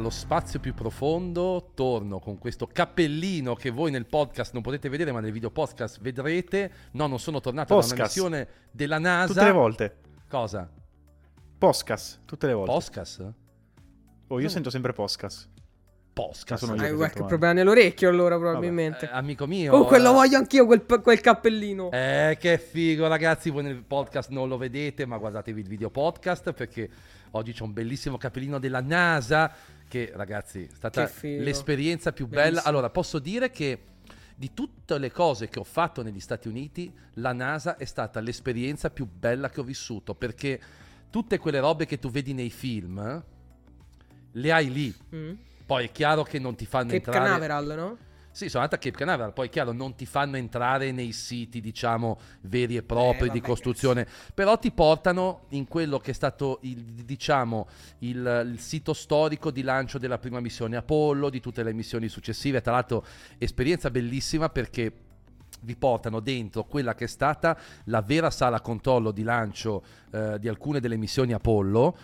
dallo spazio più profondo, torno con questo cappellino che voi nel podcast non potete vedere, ma nel video podcast vedrete. No, non sono tornato da una missione della NASA. Tutte le volte. Cosa? Podcast, tutte le volte. Podcast? Oh, io sento sempre podcast. Podcast. Hai qualche problema nell'orecchio allora probabilmente. Vabbè, amico mio. Oh, quello voglio anch'io, quel cappellino. Che figo, ragazzi. Voi nel podcast non lo vedete, ma guardatevi il video podcast, perché oggi c'è un bellissimo cappellino della NASA che, ragazzi, è stata l'esperienza più bella. Bellissimo. Allora, posso dire che di tutte le cose che ho fatto negli Stati Uniti, la NASA è stata l'esperienza più bella che ho vissuto, perché tutte quelle robe che tu vedi nei film le hai lì. Poi è chiaro che non ti fanno entrare... Cape Canaveral, no? Sì, sono andata a Cape Canaveral, poi è chiaro, non ti fanno entrare nei siti, diciamo, veri e propri di costruzione, però ti portano in quello che è stato, il sito storico di lancio della prima missione Apollo, di tutte le missioni successive. Tra l'altro, esperienza bellissima, perché vi portano dentro quella che è stata la vera sala controllo di lancio di alcune delle missioni Apollo.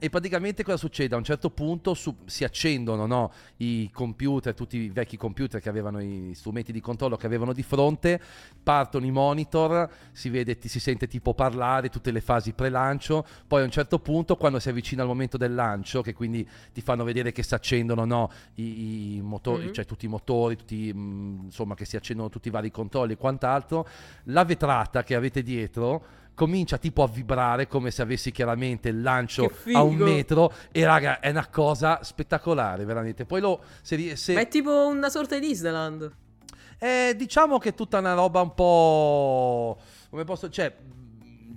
E praticamente cosa succede? A un certo punto si accendono, no, i computer, tutti i vecchi computer che avevano i strumenti di controllo che avevano di fronte, partono i monitor, si vede, si sente tipo parlare, tutte le fasi pre-lancio, poi a un certo punto quando si avvicina al momento del lancio, che quindi ti fanno vedere che si accendono, no, i motori, cioè tutti i motori, insomma che si accendono tutti i vari controlli e quant'altro, la vetrata che avete dietro comincia tipo a vibrare come se avessi chiaramente il lancio a 1 metro, e raga, è una cosa spettacolare veramente. Poi ma è tipo una sorta di Disneyland. Diciamo che è tutta una roba un po', come posso, cioè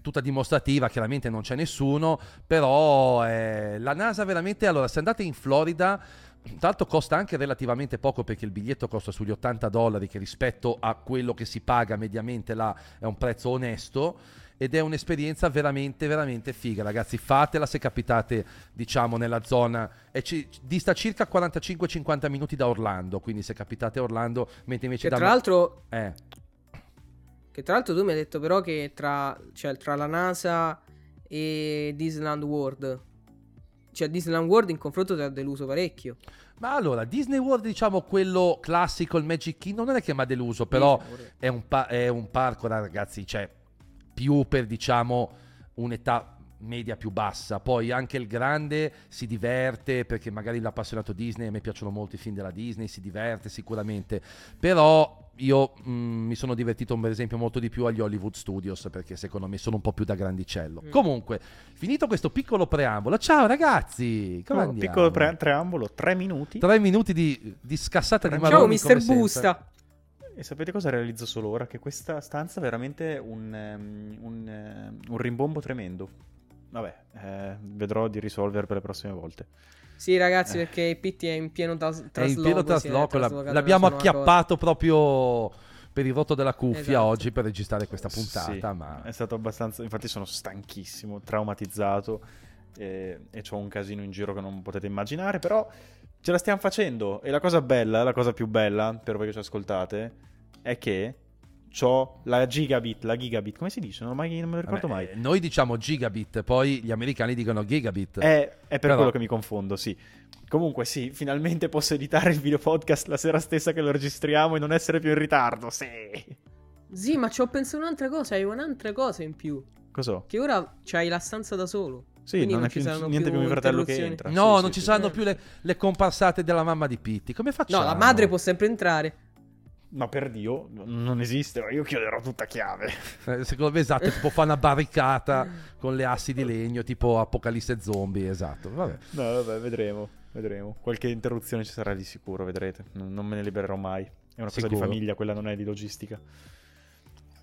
tutta dimostrativa, chiaramente non c'è nessuno, però la NASA veramente, allora, se andate in Florida, tra l'altro costa anche relativamente poco, perché il biglietto costa sugli $80, che rispetto a quello che si paga mediamente là è un prezzo onesto, ed è un'esperienza veramente veramente figa, ragazzi, fatela se capitate, diciamo, nella zona, e dista circa 45-50 minuti da Orlando, quindi se capitate a Orlando, mentre invece che tra l'altro tu mi hai detto però che tra la NASA e Disneyland World, cioè Disneyland World in confronto ti ha deluso parecchio. Ma allora, Disney World, diciamo quello classico, il Magic Kingdom, non è che mi ha deluso, però è un parco, ragazzi, cioè più per, diciamo, un'età media più bassa. Poi anche il grande si diverte, perché magari l'appassionato Disney, a me piacciono molto i film della Disney, si diverte sicuramente, però io mi sono divertito per esempio molto di più agli Hollywood Studios, perché secondo me sono un po' più da grandicello. Comunque, finito questo piccolo preambolo, ciao ragazzi, come andiamo? Piccolo preambolo, 3 minuti. 3 minuti di scassata di maroni. Ciao Mr. Busta. E sapete cosa realizzo solo ora? Che questa stanza è veramente un rimbombo tremendo. Vabbè, vedrò di risolvere per le prossime volte. Sì, ragazzi, perché Pitti è in pieno trasloco. L'abbiamo acchiappato proprio per il rotto della cuffia oggi per registrare questa puntata. Sì, ma è stato abbastanza. Infatti, sono stanchissimo, traumatizzato e c'ho un casino in giro che non potete immaginare, però ce la stiamo facendo. E la cosa bella, la cosa più bella per voi che ci ascoltate, è che c'ho la gigabit, come si dice? Non me lo ricordo mai. Noi diciamo gigabit, poi gli americani dicono gigabit. È per quello che mi confondo, sì. Comunque sì, finalmente posso editare il video podcast la sera stessa che lo registriamo e non essere più in ritardo, sì. Sì, ma ci ho pensato un'altra cosa, hai un'altra cosa in più. Cos'ho? Che ora c'hai la stanza da solo. Sì, quindi non è più niente più mio fratello che entra. No, sì, non ci saranno più le comparsate della mamma di Pitti. Come facciamo? No, la madre può sempre entrare. Ma per Dio, non esiste. Io chiuderò tutta a chiave. Secondo me, esatto, tipo fa una barricata con le assi di legno, tipo Apocalisse zombie, esatto. Vabbè. No, vabbè, vedremo. Qualche interruzione ci sarà di sicuro, vedrete. Non me ne libererò mai. È una cosa di famiglia, quella non è di logistica.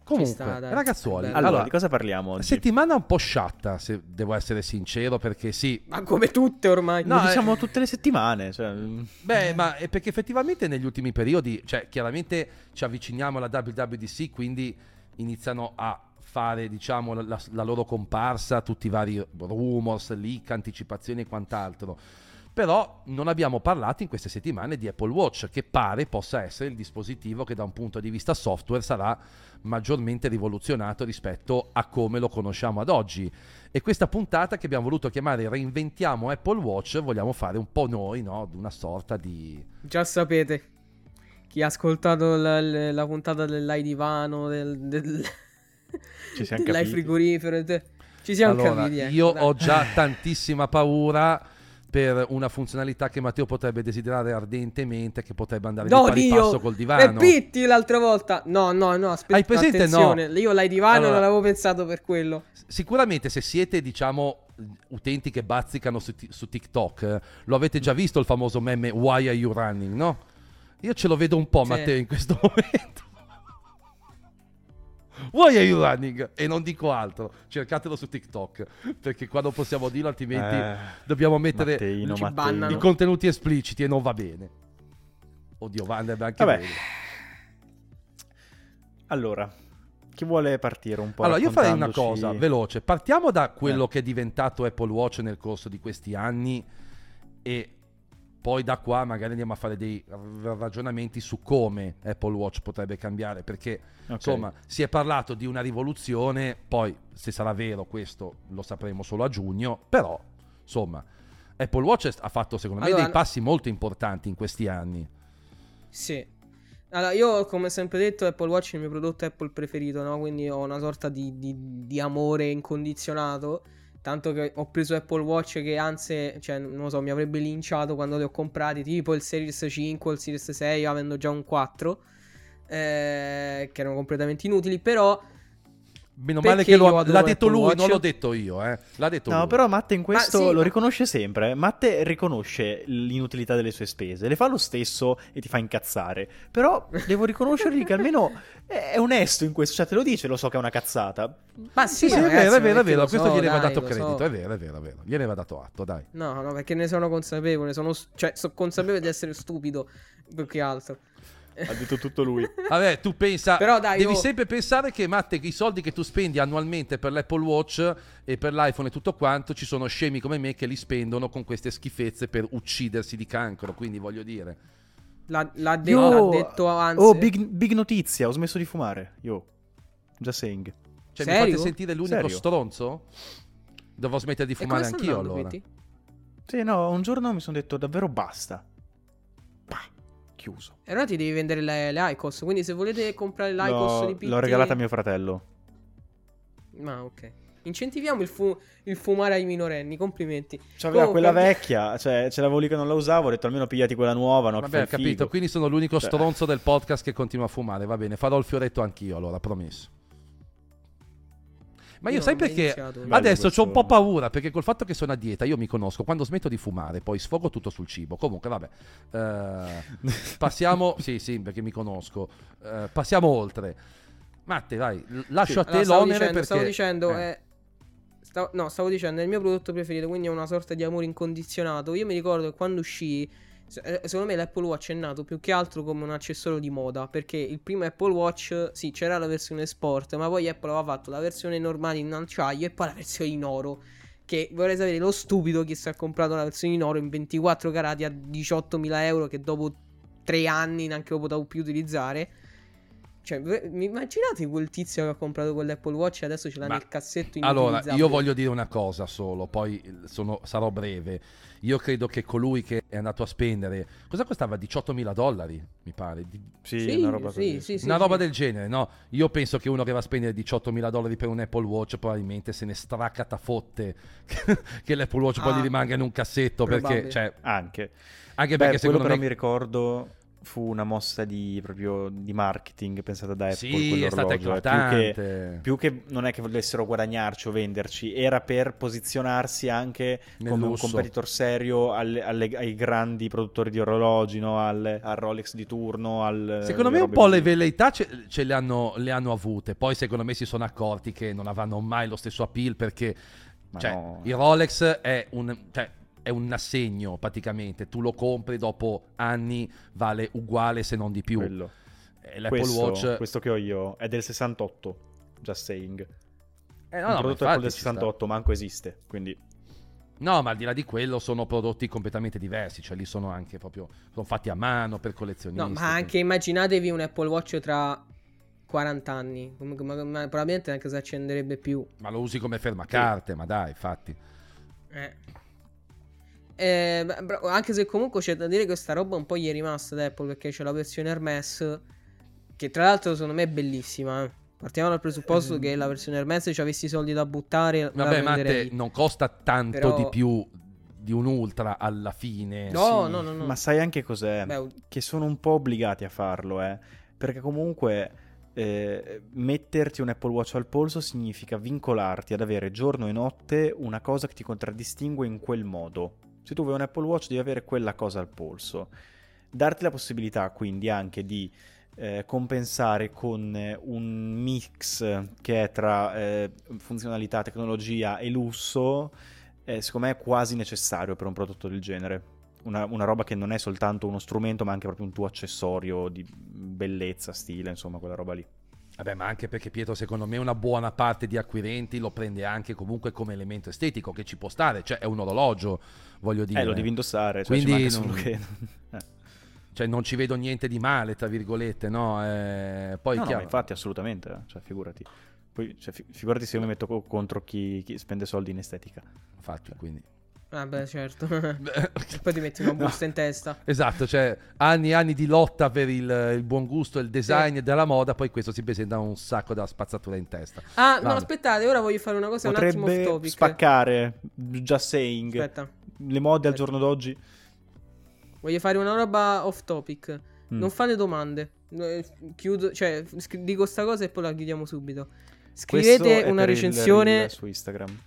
Comunque, ragazzuoli, allora, di cosa parliamo oggi? Settimana un po' sciatta, se devo essere sincero, perché sì. Ma come tutte ormai, no, diciamo tutte le settimane. Cioè... Beh, ma è perché effettivamente negli ultimi periodi, cioè chiaramente ci avviciniamo alla WWDC, quindi iniziano a fare, diciamo, la loro comparsa, tutti i vari rumors, leak, anticipazioni e quant'altro. Però non abbiamo parlato in queste settimane di Apple Watch, che pare possa essere il dispositivo che da un punto di vista software sarà maggiormente rivoluzionato rispetto a come lo conosciamo ad oggi. E questa puntata, che abbiamo voluto chiamare Reinventiamo Apple Watch, vogliamo fare un po' noi, no? Una sorta di... Già sapete, chi ha ascoltato la puntata dell'Aidivano, ci siamo capiti. Frigorifero, ci siamo capiti. Io ho già tantissima paura per una funzionalità che Matteo potrebbe desiderare ardentemente, che potrebbe andare di pari passo col divano. Pitti l'altra volta. No, aspetta, hai presente? Attenzione. No. Io l'hai divano, allora, non avevo pensato per quello. Sicuramente se siete, diciamo, utenti che bazzicano su TikTok, lo avete già visto il famoso meme "Why are you running?", no? Io ce lo vedo un po', sì, Matteo, in questo momento. Why are you running? E non dico altro. Cercatelo su TikTok, perché qua non possiamo dirlo, altrimenti dobbiamo mettere Matteino. I contenuti espliciti, e non va bene. Oddio, va anche bene. Allora, chi vuole partire un po'? Allora, io farei una cosa veloce. Partiamo da quello che è diventato Apple Watch nel corso di questi anni, e poi da qua magari andiamo a fare dei ragionamenti su come Apple Watch potrebbe cambiare, perché insomma si è parlato di una rivoluzione, poi se sarà vero questo lo sapremo solo a giugno, però insomma Apple Watch ha fatto, secondo me, dei passi molto importanti in questi anni. Sì, allora io, come sempre detto, Apple Watch è il mio prodotto Apple preferito, no? Quindi ho una sorta di amore incondizionato. Tanto che ho preso Apple Watch che, anzi, cioè, non lo so, mi avrebbe linciato quando li ho comprati, tipo il Series 5 o il Series 6, avendo già un 4, che erano completamente inutili. Però meno male che l'ha detto lui, non l'ho detto io, l'ha detto lui. Però Matte in questo lo riconosce sempre. Matte riconosce l'inutilità delle sue spese, le fa lo stesso e ti fa incazzare, però devo riconoscergli che almeno è onesto in questo, cioè te lo dice, lo so che è una cazzata, ma sì, ragazzi, è vero, questo gliene va dato credito, so. è vero, gliene va dato atto, dai. No, perché ne sono consapevole, sono consapevole di essere stupido, più che altro. Ha detto tutto lui. Vabbè, tu pensa, però dai, devi sempre pensare che, Matte, i soldi che tu spendi annualmente per l'Apple Watch e per l'iPhone e tutto quanto, ci sono scemi come me che li spendono con queste schifezze per uccidersi di cancro, quindi voglio dire. L'ha detto anzi. Oh, big notizia, ho smesso di fumare. Io già saying. Cioè, serio? Mi fate sentire l'unico stronzo? Dovrò smettere di fumare anch'io allora. Sì, no, un giorno mi sono detto davvero basta. Chiuso. E allora ti devi vendere le IQOS, quindi se volete comprare l'IQOS di Pitti, l'ho regalata a mio fratello. Ma ok, incentiviamo il fumare ai minorenni, complimenti. C'aveva quella vecchia, cioè ce l'avevo lì che non la usavo, ho detto almeno pigliati quella nuova, no? Vabbè, capito, figo. Quindi sono l'unico stronzo del podcast che continua a fumare, va bene, farò il fioretto anch'io allora, promesso. Ma io sai perché adesso ho un po' paura, perché col fatto che sono a dieta, io mi conosco, quando smetto di fumare poi sfogo tutto sul cibo. Comunque vabbè, passiamo sì perché mi conosco, passiamo oltre. Matte, vai, lascio a te l'onere, perché stavo dicendo è il mio prodotto preferito, quindi è una sorta di amore incondizionato. Io mi ricordo che quando uscì, secondo me l'Apple Watch è nato più che altro come un accessorio di moda, perché il primo Apple Watch, sì, c'era la versione sport, ma poi Apple aveva fatto la versione normale in acciaio e poi la versione in oro, che vorrei sapere lo stupido che si è comprato la versione in oro in 24 carati a 18.000 euro, che dopo 3 anni neanche lo potevo più utilizzare. Cioè, immaginate quel tizio che ha comprato quell'Apple Watch e adesso ce l'ha nel cassetto inutilizzabile. Allora, io voglio dire una cosa solo, poi sarò breve. Io credo che colui che è andato a spendere, cosa costava? $18.000, mi pare. Una roba del genere, no? Io penso che uno che va a spendere $18.000 per un Apple Watch probabilmente se ne stracatafotte che l'Apple Watch poi gli rimanga in un cassetto, perché cioè, anche perché secondo me, mi ricordo, fu una mossa di marketing pensata da Apple. Sì, è stata eclatante. Più che non è che volessero guadagnarci o venderci, era per posizionarsi anche come un competitor serio ai grandi produttori di orologi, no? Al Rolex di turno. Secondo me un po' le velleità ce le hanno avute. Poi secondo me si sono accorti che non avranno mai lo stesso appeal, perché il Rolex è un assegno, praticamente tu lo compri, dopo anni vale uguale se non di più. L'Apple Watch che ho io è del 68, just saying, il prodotto è del 68, manco esiste, quindi No, ma al di là di quello sono prodotti completamente diversi, cioè lì sono anche proprio, sono fatti a mano per collezionisti. No, ma anche immaginatevi un Apple Watch tra 40 anni, ma probabilmente neanche si accenderebbe più. Ma lo usi come fermacarte, sì. Ma dai, fatti. Anche se comunque c'è da dire che questa roba un po' gli è rimasta ad Apple, perché c'è la versione Hermes, che tra l'altro secondo me è bellissima, eh. Partiamo dal presupposto che la versione Hermes, ci avessi i soldi da buttare, vabbè, ma te non costa tanto, però... di più di un Ultra alla fine. No, sì. No. Ma sai anche cos'è? Beh, che sono un po' obbligati a farlo, perché comunque metterti un Apple Watch al polso significa vincolarti ad avere giorno e notte una cosa che ti contraddistingue in quel modo. Se tu vuoi un Apple Watch devi avere quella cosa al polso. Darti la possibilità quindi anche di compensare con un mix che è tra funzionalità, tecnologia e lusso, secondo me è quasi necessario per un prodotto del genere, una roba che non è soltanto uno strumento ma anche proprio un tuo accessorio di bellezza, stile, insomma quella roba lì. Vabbè, ma anche perché, Pietro, secondo me una buona parte di acquirenti lo prende anche comunque come elemento estetico, che ci può stare, cioè è un orologio, voglio dire, lo devi indossare, cioè quindi ci manca solo che... Cioè non ci vedo niente di male, tra virgolette, no? Poi no, chiaro... no, infatti assolutamente, cioè figurati. Poi, cioè, figurati se io mi metto contro chi spende soldi in estetica. Infatti, quindi... Vabbè, certo. Poi ti metti una busta in testa. Esatto, cioè anni e anni di lotta per il buon gusto, il design della moda, poi questo si presenta un sacco da spazzatura in testa. Ah, no, aspettate, ora voglio fare una cosa un attimo off topic. Spaccare, just saying. Aspetta. Le mode al giorno d'oggi... Voglio fare una roba off topic. Non fate domande. Chiudo, cioè dico sta cosa e poi la chiudiamo subito. Scrivete una recensione su Instagram.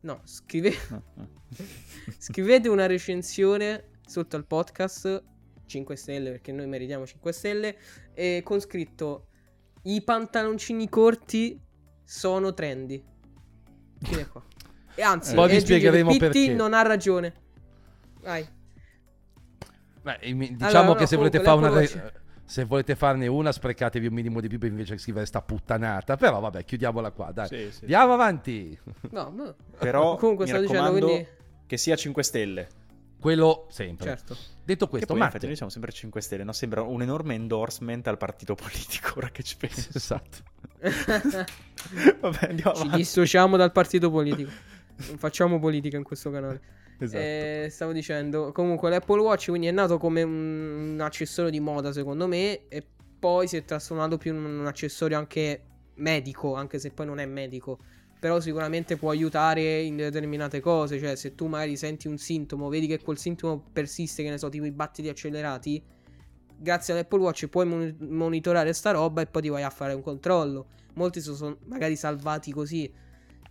No, scrivete una recensione sotto al podcast 5 stelle, perché noi meritiamo 5 stelle, e con scritto "I pantaloncini corti sono trendy". Fine qua. E anzi, poi vi spiegheremo Pitti perché non ha ragione. Vai. Beh, diciamo che se volete fare se volete farne una, sprecatevi un minimo di più invece che scrivere sta puttanata. Però vabbè, chiudiamola qua, dai. Sì, andiamo avanti. No. Però comunque sto dicendo, quindi... che sia 5 stelle. Quello sempre. Certo. Detto questo, poi, infatti, noi diciamo sempre 5 stelle, no? Sembra un enorme endorsement al partito politico, ora che ci penso. Esatto. Vabbè, andiamo avanti. Ci dissociamo dal partito politico. Non facciamo politica in questo canale. Esatto. Stavo dicendo, comunque l'Apple Watch quindi è nato come un accessorio di moda, secondo me, e poi si è trasformato più in un accessorio anche medico, anche se poi non è medico, però sicuramente può aiutare in determinate cose. Cioè se tu magari senti un sintomo, vedi che quel sintomo persiste, che ne so, tipo i battiti accelerati, grazie all'Apple Watch puoi monitorare sta roba e poi ti vai a fare un controllo. Molti sono magari salvati così.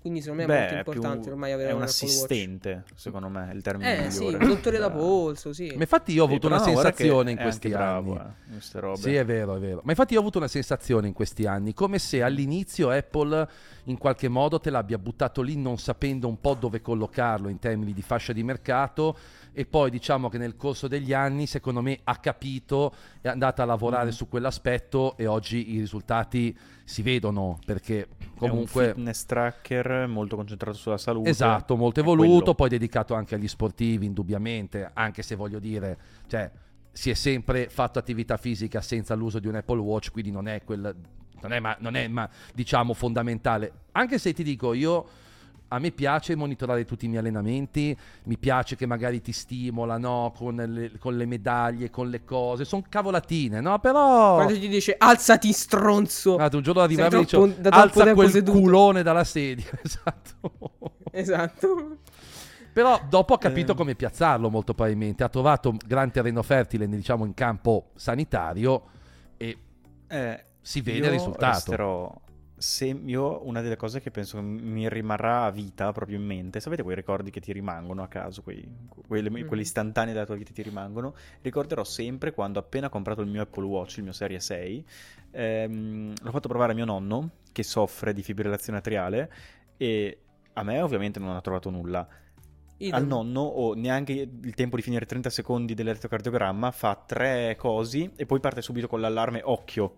Quindi secondo me è molto importante ormai avere un assistente, Apple Watch. Secondo me è il termine migliore. Sì, un dottore da polso, sì. Ma infatti io ho avuto una sensazione in questi anni. Bravo, sì, è vero. Ma infatti io ho avuto una sensazione in questi anni, come se all'inizio Apple in qualche modo te l'abbia buttato lì non sapendo un po' dove collocarlo in termini di fascia di mercato, e poi diciamo che nel corso degli anni secondo me ha capito, è andata a lavorare su quell'aspetto, e oggi i risultati si vedono, perché comunque è un fitness tracker molto concentrato sulla salute. Esatto, molto evoluto, poi dedicato anche agli sportivi indubbiamente, anche se voglio dire, cioè si è sempre fatto attività fisica senza l'uso di un Apple Watch, quindi non è diciamo fondamentale, anche se ti dico io, a me piace monitorare tutti i miei allenamenti, mi piace che magari ti stimola, no? Con le medaglie, con le cose, sono cavolatine, no? Però... Quando ti dice "alzati stronzo", un giorno arrivava e dice "alza quel culone dalla sedia", esatto. Però dopo ha capito come piazzarlo, molto probabilmente, ha trovato un gran terreno fertile, diciamo, in campo sanitario, e si vede il risultato. Io una delle cose che penso che mi rimarrà a vita proprio in mente, sapete quei ricordi che ti rimangono a caso, quelli istantanei della tua vita ti rimangono, ricorderò sempre quando appena ho comprato il mio Apple Watch, il mio Serie 6, l'ho fatto provare a mio nonno che soffre di fibrillazione atriale, e a me ovviamente non ha trovato nulla. Al nonno neanche il tempo di finire 30 secondi dell'elettrocardiogramma, fa 3 cosi e poi parte subito con l'allarme occhio.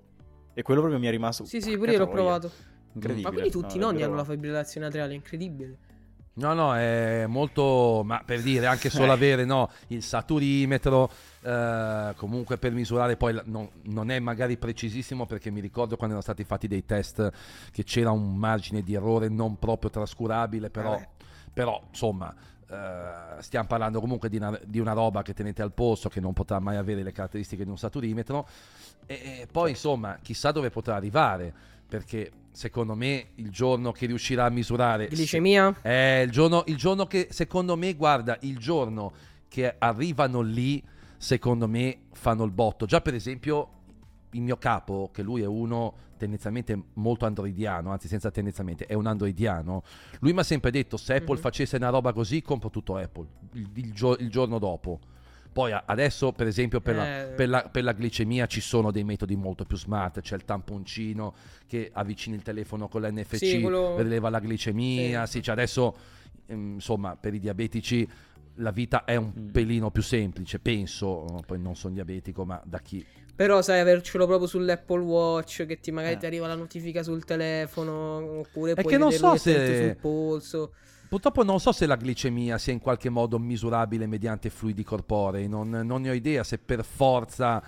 E quello proprio mi è rimasto... Sì, pure io l'ho provato. Incredibile. Ma quindi tutti i nonni hanno la fibrillazione atriale, incredibile. No, no, è molto, ma per dire anche solo avere il saturimetro, comunque per misurare poi non è magari precisissimo, perché mi ricordo quando erano stati fatti dei test che c'era un margine di errore non proprio trascurabile, però insomma stiamo parlando comunque di una roba che tenete al polso, che non potrà mai avere le caratteristiche di un saturimetro, e poi insomma chissà dove potrà arrivare, perché secondo me il giorno che riuscirà a misurare glicemia è il giorno che, secondo me, guarda, il giorno che arrivano lì, secondo me fanno il botto. Già per esempio il mio capo, che lui è uno tendenzialmente molto androidiano, anzi senza tendenzialmente, è un androidiano, lui mi ha sempre detto: se Apple facesse una roba così, compro tutto Apple il giorno dopo. Poi adesso per esempio per la glicemia ci sono dei metodi molto più smart, c'è il tamponcino che avvicini il telefono con l'NFC, rileva la glicemia, sì, cioè adesso insomma per i diabetici la vita è un pelino più semplice, penso. Poi non sono diabetico, ma da chi... Però sai, avercelo proprio sull'Apple Watch, che ti magari ti arriva la notifica sul telefono, oppure è puoi che non so se sul polso. Purtroppo non so se la glicemia sia in qualche modo misurabile mediante fluidi corporei, non ne ho idea se per forza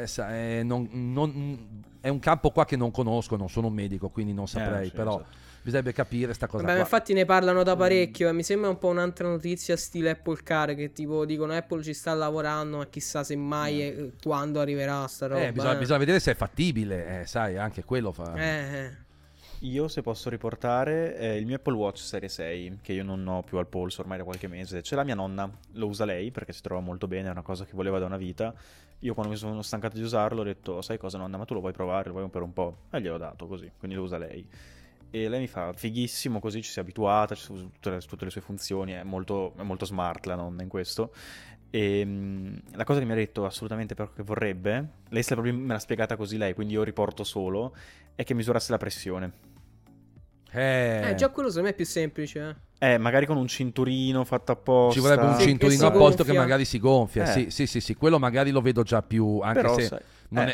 è un campo qua che non conosco, non sono un medico, quindi non saprei, però bisognerebbe capire sta cosa. Vabbè, qua infatti ne parlano da parecchio, mi sembra un po' un'altra notizia stile Apple Car, che tipo dicono Apple ci sta lavorando, ma chissà se mai quando arriverà sta roba. Bisogna vedere se è fattibile, sai, anche quello fa. Io, se posso riportare, il mio Apple Watch Serie 6, che io non ho più al polso ormai da qualche mese, ce l'ha mia nonna, lo usa lei perché si trova molto bene, è una cosa che voleva da una vita. Io quando mi sono stancato di usarlo ho detto: sai cosa nonna, ma tu lo vuoi provare, lo vuoi per un po'? E gliel'ho dato così, quindi lo usa lei. E lei mi fa: fighissimo, così ci si è abituata, ci sono tutte le sue funzioni, è molto smart la nonna in questo. E la cosa che mi ha detto assolutamente, perché vorrebbe, lei se proprio me l'ha spiegata così lei, quindi io riporto solo, è che misurasse la pressione. Già quello secondo me è più semplice. Magari con un cinturino fatto apposta. Ci vorrebbe un cinturino apposta che magari si gonfia. Sì, quello magari lo vedo già più, anche però, se...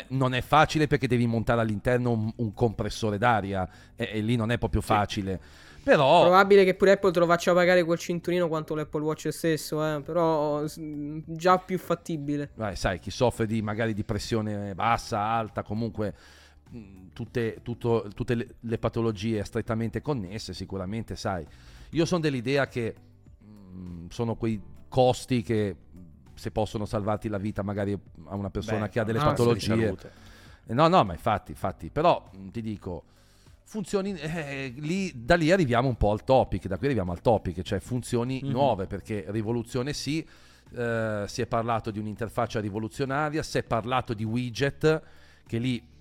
Non è facile, perché devi montare all'interno un compressore d'aria e lì non è proprio facile. Però probabile che pure Apple te lo faccia pagare quel cinturino quanto l'Apple Watch stesso, però già più fattibile. Sai, chi soffre magari di pressione bassa, alta, comunque tutte le patologie strettamente connesse, sicuramente, sai. Io sono dell'idea che sono quei costi che, se possono salvarti la vita magari a una persona che ha delle patologie, no, ma infatti, però ti dico, funzioni da lì arriviamo un po' al topic, cioè funzioni nuove, perché rivoluzione sì, si è parlato di un'interfaccia rivoluzionaria, si è parlato di widget, che lì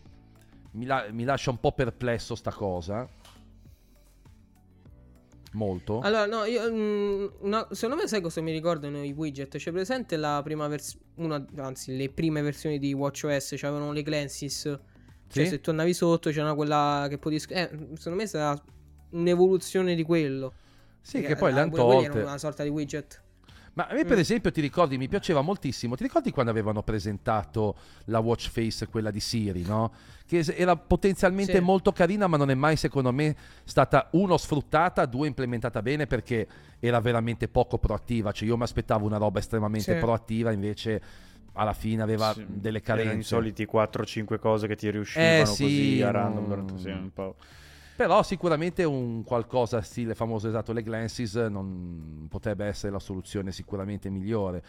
mi lascia un po' perplesso sta cosa. Molto. Allora, no, io secondo me, sai cosa mi ricordano i widget? C'è presente la prima le prime versioni di WatchOS, c'avevano le glances, cioè se tornavi sotto c'era quella che potevi secondo me sarà un'evoluzione di quello. Sì, che poi l'hanno tolte, una sorta di widget. Ma a me per esempio, ti ricordi, mi piaceva moltissimo, ti ricordi quando avevano presentato la watch face, quella di Siri, no? Che era potenzialmente molto carina, ma non è mai, secondo me, stata uno sfruttata, due implementata bene, perché era veramente poco proattiva, cioè io mi aspettavo una roba estremamente proattiva, invece alla fine aveva delle carenze. Erano i soliti 4-5 cose che ti riuscivano così a random, un po'. Però sicuramente un qualcosa stile famoso, esatto, le glances, non potrebbe essere la soluzione sicuramente migliore.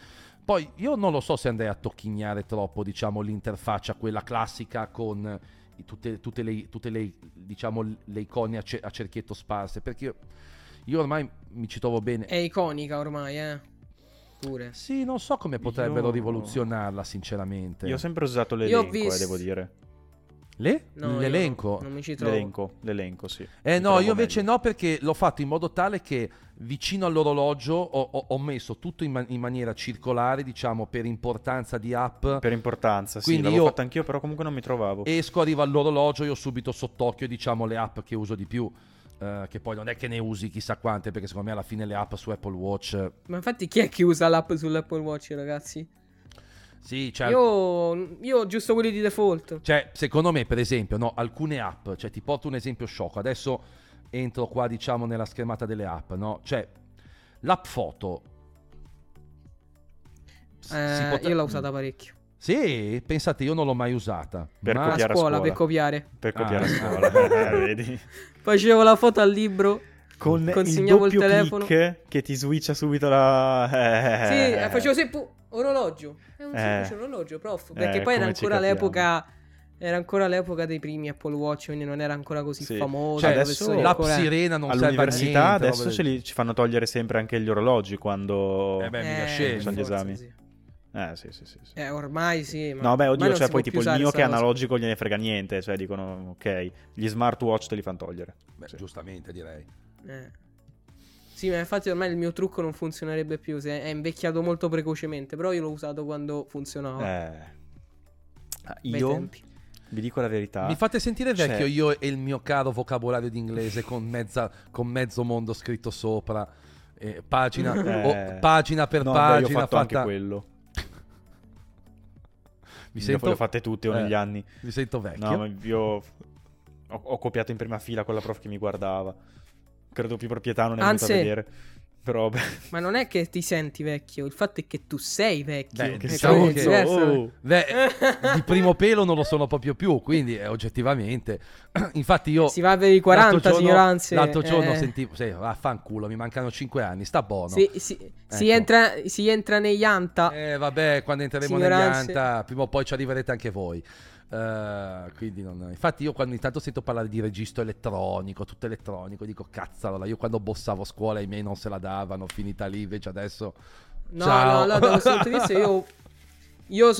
Poi io non lo so se andrei a tocchignare troppo, diciamo, l'interfaccia quella classica con tutte le diciamo le icone a cerchietto sparse, perché io ormai mi ci trovo bene. È iconica ormai, pure. Sì, non so come potrebbero rivoluzionarla sinceramente. Io ho sempre usato l'elenco, devo dire. L'elenco? Non mi ci trovo. L'elenco, sì. No, io invece meglio. No, perché l'ho fatto in modo tale che vicino all'orologio ho messo tutto in maniera circolare, diciamo, per importanza di app. Per importanza, quindi l'avevo fatto anch'io, però comunque non mi trovavo. Esco, arrivo all'orologio, io subito sott'occhio, diciamo, le app che uso di più. Che poi non è che ne usi chissà quante, perché secondo me alla fine le app su Apple Watch... Ma infatti chi è che usa l'app sull'Apple Watch, ragazzi? Sì, cioè, io giusto quelli di default. Cioè, secondo me, per esempio, alcune app, cioè ti porto un esempio sciocco. Adesso entro qua, diciamo, nella schermata delle app, no? Cioè, L'app foto io l'ho usata parecchio. Sì, pensate, io non l'ho mai usata. Per ma... copiare a scuola. Per copiare. Per copiare a scuola, vedi? Facevo la foto al libro, consegnavo il telefono. Che ti switcha subito la... Sì, facevo sempre orologio. È un semplice orologio, prof. Perché poi era ancora l'epoca dei primi Apple Watch, quindi non era ancora così famoso. Cioè, adesso l'app sirena non serve all'università, niente, adesso ci fanno togliere sempre anche gli orologi quando sono gli esami. Sì. Sì. Ormai sì. Ma no, beh, oddio, cioè poi tipo il mio che è analogico gliene frega niente, cioè dicono ok, gli smartwatch te li fanno togliere. Beh, sì. Giustamente, direi. Sì, ma infatti ormai il mio trucco non funzionerebbe più, se è invecchiato molto precocemente, però io l'ho usato quando funzionava. Io vi dico la verità. Mi fate sentire vecchio io e il mio caro vocabolario d'inglese con mezzo mondo scritto sopra, pagina per pagina. Beh, io ho fatto anche quello. Mi sento... Le ho fatte tutte negli anni. Mi sento vecchio. No, ma io ho copiato in prima fila quella prof che mi guardava. Credo più proprietà non è venuta a vedere. Però ma non è che ti senti vecchio, il fatto è che tu sei vecchio. Beh, diciamo che... di primo pelo non lo sono proprio più, quindi oggettivamente. Infatti io... Si va per i 40, signoranze. L'altro giorno sentivo... Sì, vaffanculo, mi mancano 5 anni, sta buono. Si entra negli anta. Vabbè, quando entreremo negli anta, prima o poi ci arriverete anche voi. Quindi non... Infatti io quando intanto sento parlare di registro elettronico, tutto elettronico, dico cazzarola, io quando bossavo a scuola ai miei non se la davano, finita lì, invece adesso io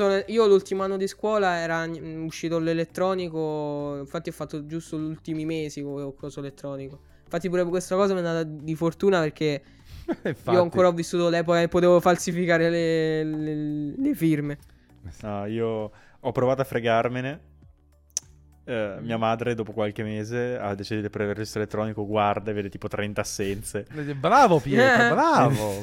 l'ultimo anno di scuola era uscito l'elettronico, infatti ho fatto giusto gli ultimi mesi con coso elettronico, infatti pure questa cosa mi è andata di fortuna perché io ancora ho vissuto l'epoca che potevo falsificare le firme. No, io ho provato a fregarmene. Mia madre dopo qualche mese ha deciso di prendere il registro elettronico, guarda e vede tipo 30 assenze. Bravo Pietro,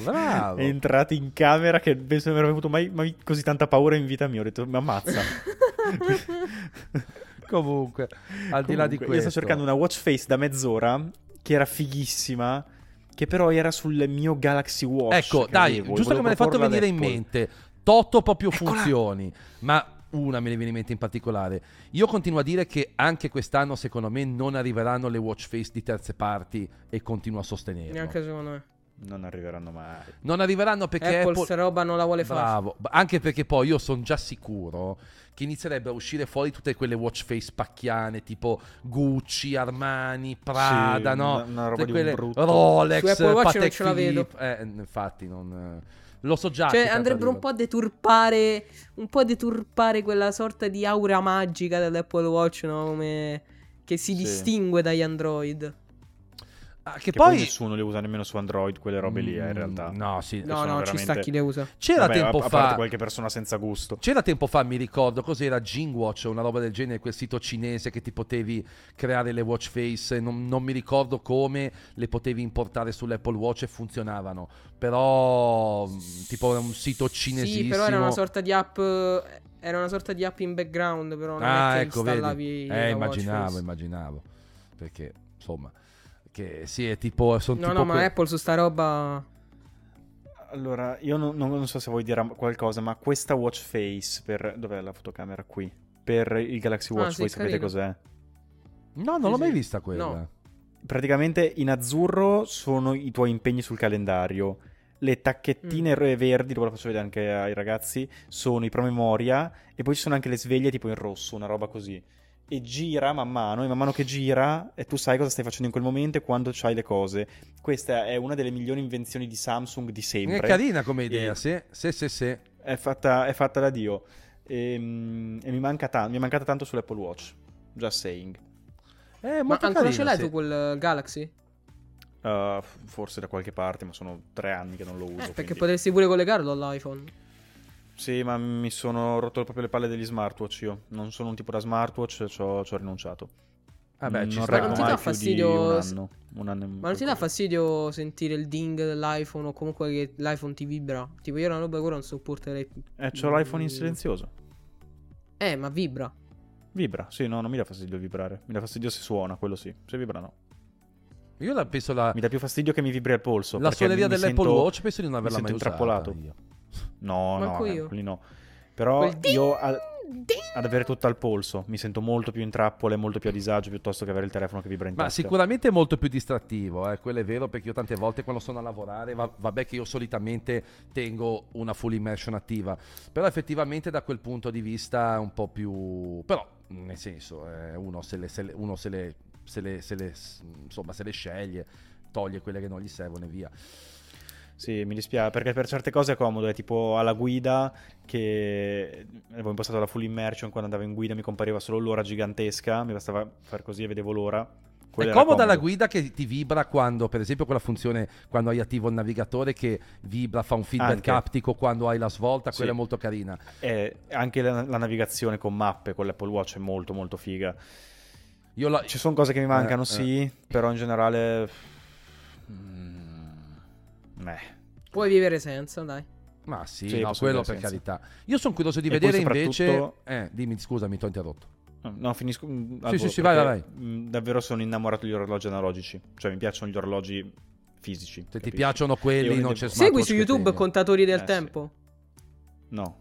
bravo. È entrato in camera che penso non avrei avuto mai così tanta paura in vita mia. Ho detto mi ammazza. Comunque, al di là di questo, io sto cercando una watch face da mezz'ora che era fighissima, che però era sul mio Galaxy Watch. Ecco, dai, giusto che me l'hai fatto venire in mente. Toto proprio funzioni, ma una me ne viene in mente in particolare. Io continuo a dire che anche quest'anno secondo me non arriveranno le watch face di terze parti e continuo a sostenerlo. Neanche secondo me. Non arriveranno mai. Non arriveranno perché Apple questa roba non la vuole fare. Bravo, anche perché poi io sono già sicuro che inizierebbe a uscire fuori tutte quelle watch face pacchiane tipo Gucci, Armani, Prada, sì, no? Una roba di brutto. Rolex, su Apple Watch non ce la vedo. Infatti non... Lo so già. Cioè andrebbero un po' a deturpare quella sorta di aura magica dell'Apple Watch, no? Che si distingue dagli Android. Che poi nessuno le usa nemmeno su Android quelle robe lì, in realtà. No, sì, no, veramente... ci sta chi le usa. C'era tempo fa, a parte qualche persona senza gusto. C'era tempo fa, mi ricordo, cos'era Jingwatch, una roba del genere, quel sito cinese che ti potevi creare le watch face, non mi ricordo come le potevi importare sull'Apple Watch e funzionavano. Però tipo era un sito cinesissimo. Sì, però era una sorta di app in background, però non è che installavi. La immaginavo, perché insomma che sì, è tipo sono ma Apple su sta roba. Allora, io non so se vuoi dire qualcosa, ma questa watch face dov'è la fotocamera qui? Per il Galaxy Watch, voi sapete cos'è? No, non l'ho mai vista quella. No. Praticamente in azzurro sono i tuoi impegni sul calendario. Le tacchettine verdi, dopo la faccio vedere anche ai ragazzi, sono i promemoria e poi ci sono anche le sveglie tipo in rosso, una roba così. E gira man mano che gira e tu sai cosa stai facendo in quel momento e quando c'hai le cose. Questa è una delle migliori invenzioni di Samsung di sempre. È carina come idea, sì. È fatta da Dio. E mi è mancata tanto sull'Apple Watch, just saying. Ma ancora ce l'hai tu quel Galaxy? Forse da qualche parte, ma sono 3 anni che non lo uso. Perché quindi potresti pure collegarlo all'iPhone. Sì, ma mi sono rotto proprio le palle degli smartwatch io. Non sono un tipo da smartwatch, ci ho rinunciato. Vabbè, ci non ti dà fastidio un anno ma non ti dà fastidio sentire il ding dell'iPhone o comunque che l'iPhone ti vibra? Tipo io una roba ancora non sopporterei. C'ho l'iPhone in silenzioso. Ma vibra. Vibra, sì, no, non mi dà fastidio vibrare. Mi dà fastidio se suona, quello sì. Se vibra no. Io la penso la... Mi dà più fastidio che mi vibri al polso. La suoneria dell'Apple Watch penso di non averla mai usata. No, no. Però io ad avere tutto al polso mi sento molto più in trappole, molto più a disagio, piuttosto che avere il telefono che vibra in tasca. Ma sicuramente è molto più distrattivo, quello è vero, perché io tante volte quando sono a lavorare, vabbè che io solitamente tengo una full immersion attiva, però effettivamente da quel punto di vista è un po' più... Però, nel senso, uno se le sceglie, toglie quelle che non gli servono e via. Sì, mi dispiace, perché per certe cose è comodo, è tipo alla guida, che avevo impostato la full immersion, quando andavo in guida mi compariva solo l'ora gigantesca, mi bastava far così e vedevo l'ora. Quello è comoda la guida che ti vibra quando, per esempio, quella funzione quando hai attivo il navigatore che vibra, fa un feedback aptico quando hai la svolta, quella è molto carina. Anche la navigazione con mappe con l'Apple Watch è molto molto figa. Ci sono cose che mi mancano, però in generale... Puoi vivere senza, dai. Ma sì, no, quello per carità. Io sono curioso di vedere invece... dimmi, scusa, mi t'ho interrotto. No, finisco. Sì, vai. Davvero sono innamorato degli orologi analogici. Cioè, mi piacciono gli orologi fisici. Se ti piacciono quelli, non c'è. Segui su YouTube Contatori del Tempo? Sì. No.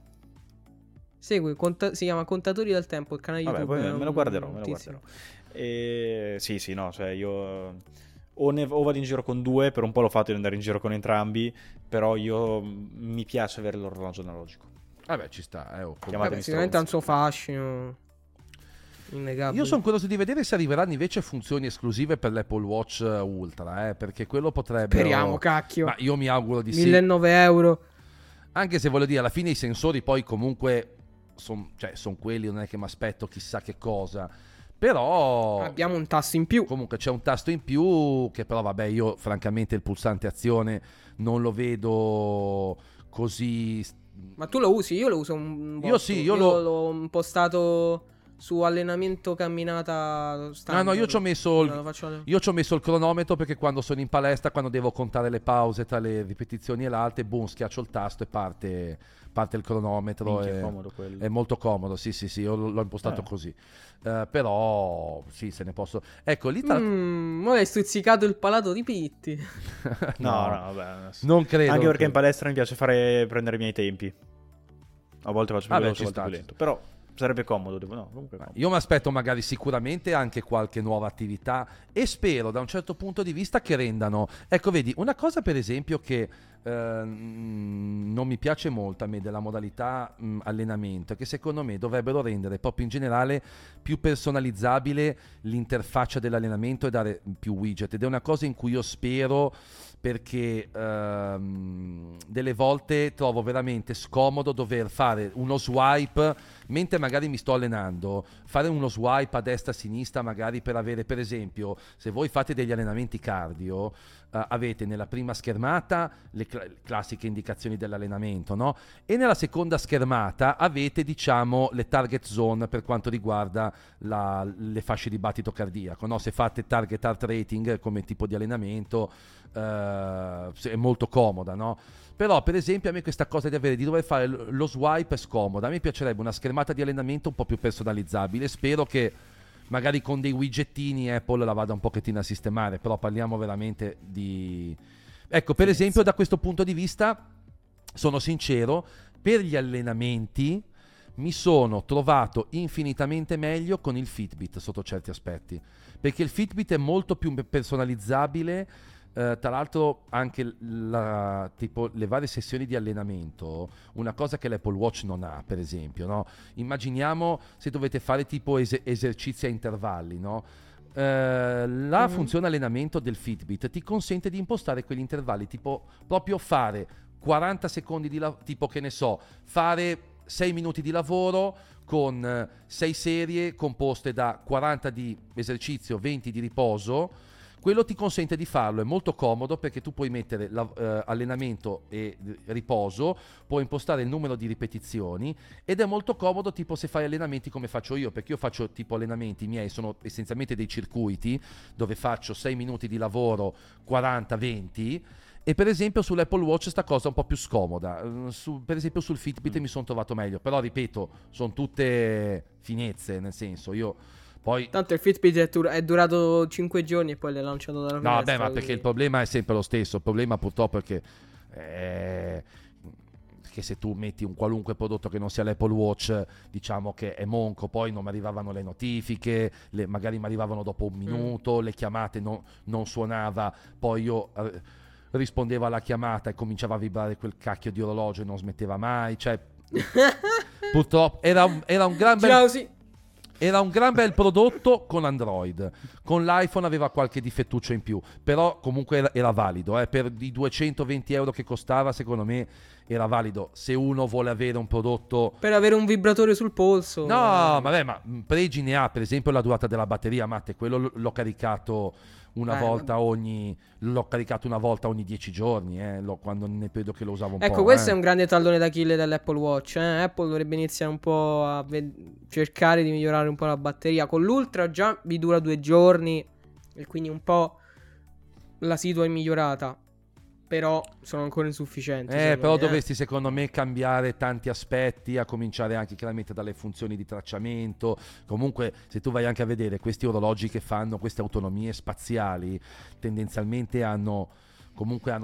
Segui, si chiama Contatori del Tempo, il canale YouTube. Vabbè, me lo guarderò, Sì, no, cioè io... O vado in giro con due, per un po' l'ho fatto di andare in giro con entrambi, però io mi piace avere l'orologio analogico. Vabbè, ci sta, sicuramente ha un suo fascino innegabile. Io sono curioso di vedere se arriveranno invece funzioni esclusive per l'Apple Watch Ultra, perché quello potrebbe... Speriamo, cacchio. Ma io mi auguro di sì. 1.900 euro. Anche se, voglio dire, alla fine i sensori poi comunque sono quelli, non è che mi aspetto chissà che cosa. Però abbiamo un tasto in più. Comunque c'è un tasto in più che però vabbè, io francamente il pulsante azione non lo vedo così. Ma tu lo usi? Io lo uso un po'. Io sì, l'ho impostato su allenamento camminata standard. No, io ci ho messo il cronometro, perché quando sono in palestra, quando devo contare le pause tra le ripetizioni e l'altra, boom, schiaccio il tasto e parte il cronometro. Minchia, è molto comodo, sì, io l'ho impostato così. Però sì, se ne posso. Ecco, lì hai stuzzicato il palato di Pitti. no, vabbè, non credo. Anche perché in palestra mi piace prendere i miei tempi. A volte faccio più veloce, a volte più lento, però sarebbe comodo, Io mi aspetto magari sicuramente anche qualche nuova attività, e spero da un certo punto di vista che rendano, vedi, una cosa per esempio che non mi piace molto a me della modalità allenamento, che secondo me dovrebbero rendere proprio in generale più personalizzabile l'interfaccia dell'allenamento e dare più widget, ed è una cosa in cui io spero, perché delle volte trovo veramente scomodo dover fare uno swipe mentre magari mi sto allenando, fare uno swipe a destra a sinistra, magari per avere, per esempio, se voi fate degli allenamenti cardio, avete nella prima schermata le classiche indicazioni dell'allenamento, no? E nella seconda schermata avete, diciamo, le target zone per quanto riguarda le fasce di battito cardiaco, no? Se fate target heart rating come tipo di allenamento, è molto comoda, no? Però per esempio a me questa cosa di dover fare lo swipe è scomoda. A me piacerebbe una schermata di allenamento un po' più personalizzabile. Spero che magari con dei widgettini Apple la vada un pochettino a sistemare, però parliamo veramente di... per esempio da questo punto di vista sono sincero, per gli allenamenti mi sono trovato infinitamente meglio con il Fitbit sotto certi aspetti, perché il Fitbit è molto più personalizzabile. Tra l'altro anche le varie sessioni di allenamento, una cosa che l'Apple Watch non ha, per esempio, no? Immaginiamo se dovete fare tipo esercizi a intervalli, no? La funzione allenamento del Fitbit ti consente di impostare quegli intervalli, tipo proprio fare 40 secondi di lavoro, tipo che ne so, fare 6 minuti di lavoro con 6 serie composte da 40 di esercizio, 20 di riposo. Quello ti consente di farlo, è molto comodo perché tu puoi mettere allenamento e riposo, puoi impostare il numero di ripetizioni, ed è molto comodo tipo se fai allenamenti come faccio io, perché io faccio tipo allenamenti miei, sono essenzialmente dei circuiti dove faccio 6 minuti di lavoro, 40-20, e per esempio sull'Apple Watch sta cosa è un po' più scomoda, per esempio sul Fitbit mi sono trovato meglio, però ripeto, sono tutte finezze, nel senso io... Poi... Tanto il Fitbit è durato 5 giorni e poi l'è lanciato dalla finestra. No, beh, ma quindi... perché il problema è sempre lo stesso. Il problema purtroppo è che se tu metti un qualunque prodotto che non sia l'Apple Watch, diciamo che è monco. Poi non mi arrivavano le notifiche, magari mi arrivavano dopo un minuto, le chiamate non suonava. Poi io rispondevo alla chiamata e cominciava a vibrare quel cacchio di orologio e non smetteva mai. Cioè, purtroppo era un gran bel... Ciao, sì. Era un gran bel prodotto con Android. Con l'iPhone aveva qualche difettuccio in più, però comunque era valido, per i €220 che costava, secondo me era valido. Se uno vuole avere un prodotto per avere un vibratore sul polso, no, vabbè, ma pregi ne ha. Per esempio la durata della batteria, Matte, quello l'ho caricato una volta ogni 10 giorni, quando nel periodo che lo usavo un po'. Ecco, questo è un grande tallone d'Achille dell'Apple Watch, Apple dovrebbe iniziare un po' a cercare di migliorare un po' la batteria. Con l'Ultra già vi dura 2 giorni e quindi un po' la situazione è migliorata, però sono ancora insufficienti. Però dovresti, secondo me, cambiare tanti aspetti, a cominciare anche chiaramente dalle funzioni di tracciamento. Comunque, se tu vai anche a vedere questi orologi che fanno queste autonomie spaziali, tendenzialmente hanno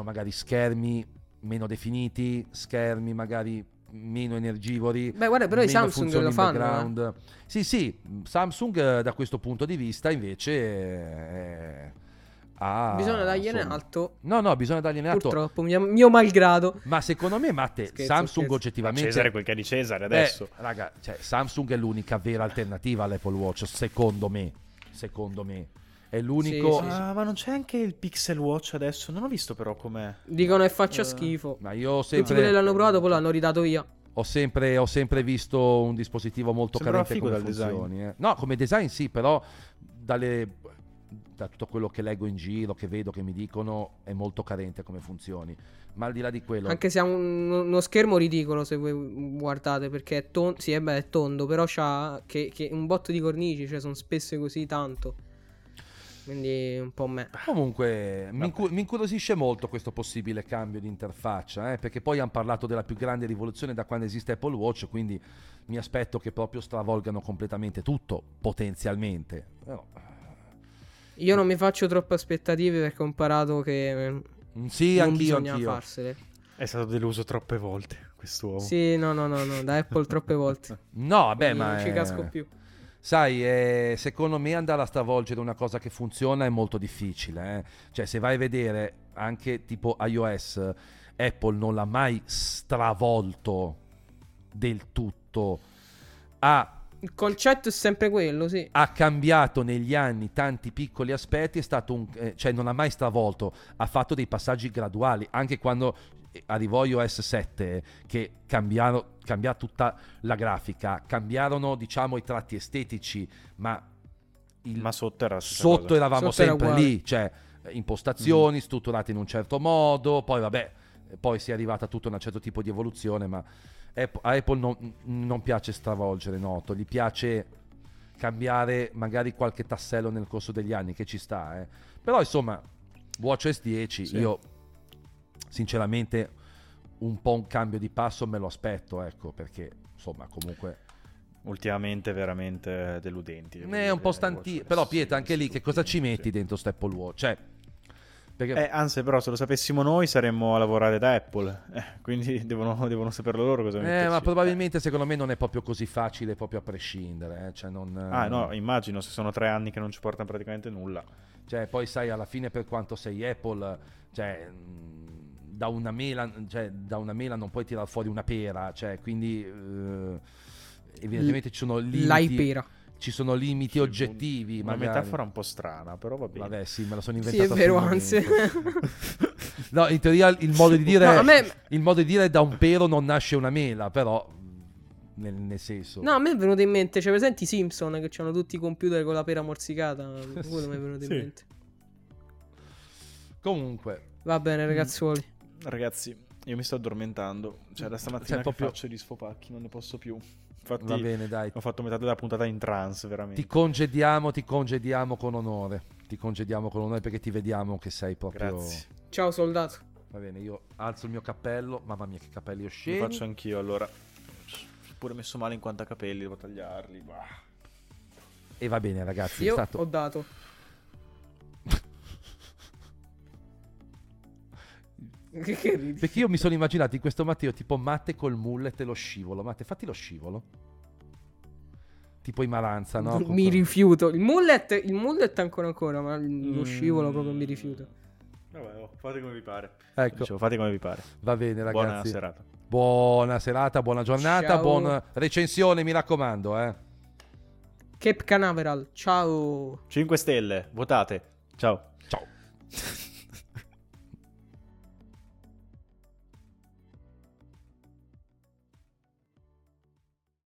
magari schermi meno definiti, schermi magari meno energivori. Beh, guarda, però i Samsung lo fanno. Sì, Samsung da questo punto di vista invece bisogna dargliene alto. No, bisogna dargliene alto. Purtroppo, mio malgrado. Ma secondo me, Matte, Samsung oggettivamente... Cesare quel che è di Cesare adesso. Raga, cioè, Samsung è l'unica vera alternativa all'Apple Watch, secondo me. È l'unico... Sì. Ma non c'è anche il Pixel Watch adesso? Non ho visto però com'è. Dicono che faccia schifo. Ma io sempre... Tutti quelli l'hanno provato, poi l'hanno ridato via. Ho sempre visto un dispositivo molto carente con le funzioni. No, come design sì, però da tutto quello che leggo in giro, che vedo, che mi dicono, è molto carente come funzioni. Ma al di là di quello, anche se ha uno schermo ridicolo, se voi guardate, perché è tondo, però c'ha che un botto di cornici, cioè sono spesse così tanto, quindi un po' me. Comunque mi incuriosisce molto questo possibile cambio di interfaccia, perché poi hanno parlato della più grande rivoluzione da quando esiste Apple Watch, quindi mi aspetto che proprio stravolgano completamente tutto, potenzialmente. Però io non mi faccio troppe aspettative, perché ho imparato che non bisogna farsele. È stato deluso troppe volte quest'uomo. Sì, no, da Apple troppe volte. No, vabbè, ma non ci casco più. Sai, secondo me andare a stravolgere una cosa che funziona è molto difficile, Cioè, se vai a vedere anche tipo iOS, Apple non l'ha mai stravolto del tutto. Il concetto è sempre quello, sì. Ha cambiato negli anni tanti piccoli aspetti, è stato cioè non ha mai stravolto, ha fatto dei passaggi graduali. Anche quando arrivò iOS 7, che cambiò tutta la grafica, cambiarono, diciamo, i tratti estetici, ma sotto eravamo sempre lì, cioè impostazioni strutturate in un certo modo, poi si è arrivata a tutto un certo tipo di evoluzione, ma a Apple non piace stravolgere, noto, gli piace cambiare magari qualche tassello nel corso degli anni, che ci sta, però insomma WatchOS 10 sì. Io sinceramente un po' un cambio di passo me lo aspetto, ecco, perché insomma comunque ultimamente veramente deludenti è un po' stantino, però Pietro anche lì che cosa ci metti dentro Apple Watch, cioè perché... anzi, però se lo sapessimo noi saremmo a lavorare da Apple, quindi devono saperlo loro cosa metterci. Ma probabilmente secondo me non è proprio così facile, proprio a prescindere, cioè non... no, immagino, se sono 3 anni che non ci portano praticamente nulla, cioè poi sai alla fine per quanto sei Apple, cioè da una mela non puoi tirar fuori una pera, cioè quindi evidentemente ci sono limiti. Ci sono limiti oggettivi. Una metafora un po' strana, però va bene. Vabbè, sì, me la sono inventata. Sì, è vero, anzi. No, in teoria il modo di dire è da un pero non nasce una mela, però nel senso. No, a me è venuto in mente, cioè presenti i Simpson che c'hanno tutti i computer con la pera morsicata, quello mi è venuto in mente. Comunque, va bene, ragazzuoli. Ragazzi, io mi sto addormentando, cioè da stamattina che faccio gli sfopacchi, non ne posso più. Infatti, va bene, dai. Ho fatto metà della puntata in trance, veramente. Ti congediamo con onore. Perché ti vediamo che sei proprio... Grazie. Ciao, soldato. Va bene, io alzo il mio cappello. Mamma mia, che capelli ho scemi. Lo faccio anch'io, allora. Ho pure messo male in quanto a capelli, devo tagliarli. Bah. E va bene, ragazzi. Io ho dato. Che ridi? Perché io mi sono immaginato in questo Matteo tipo Matte col mullet e lo scivolo. Matte, fatti lo scivolo. Tipo i Malanza, no? Mi rifiuto. Il mullet ancora, ma lo scivolo proprio mi rifiuto. Vabbè, fate come vi pare. Ecco. Dicevo, fate come vi pare. Va bene, ragazzi. Buona serata, buona giornata, ciao. Buona recensione, mi raccomando, eh. Cape Canaveral, ciao. 5 stelle, votate. Ciao. Ciao.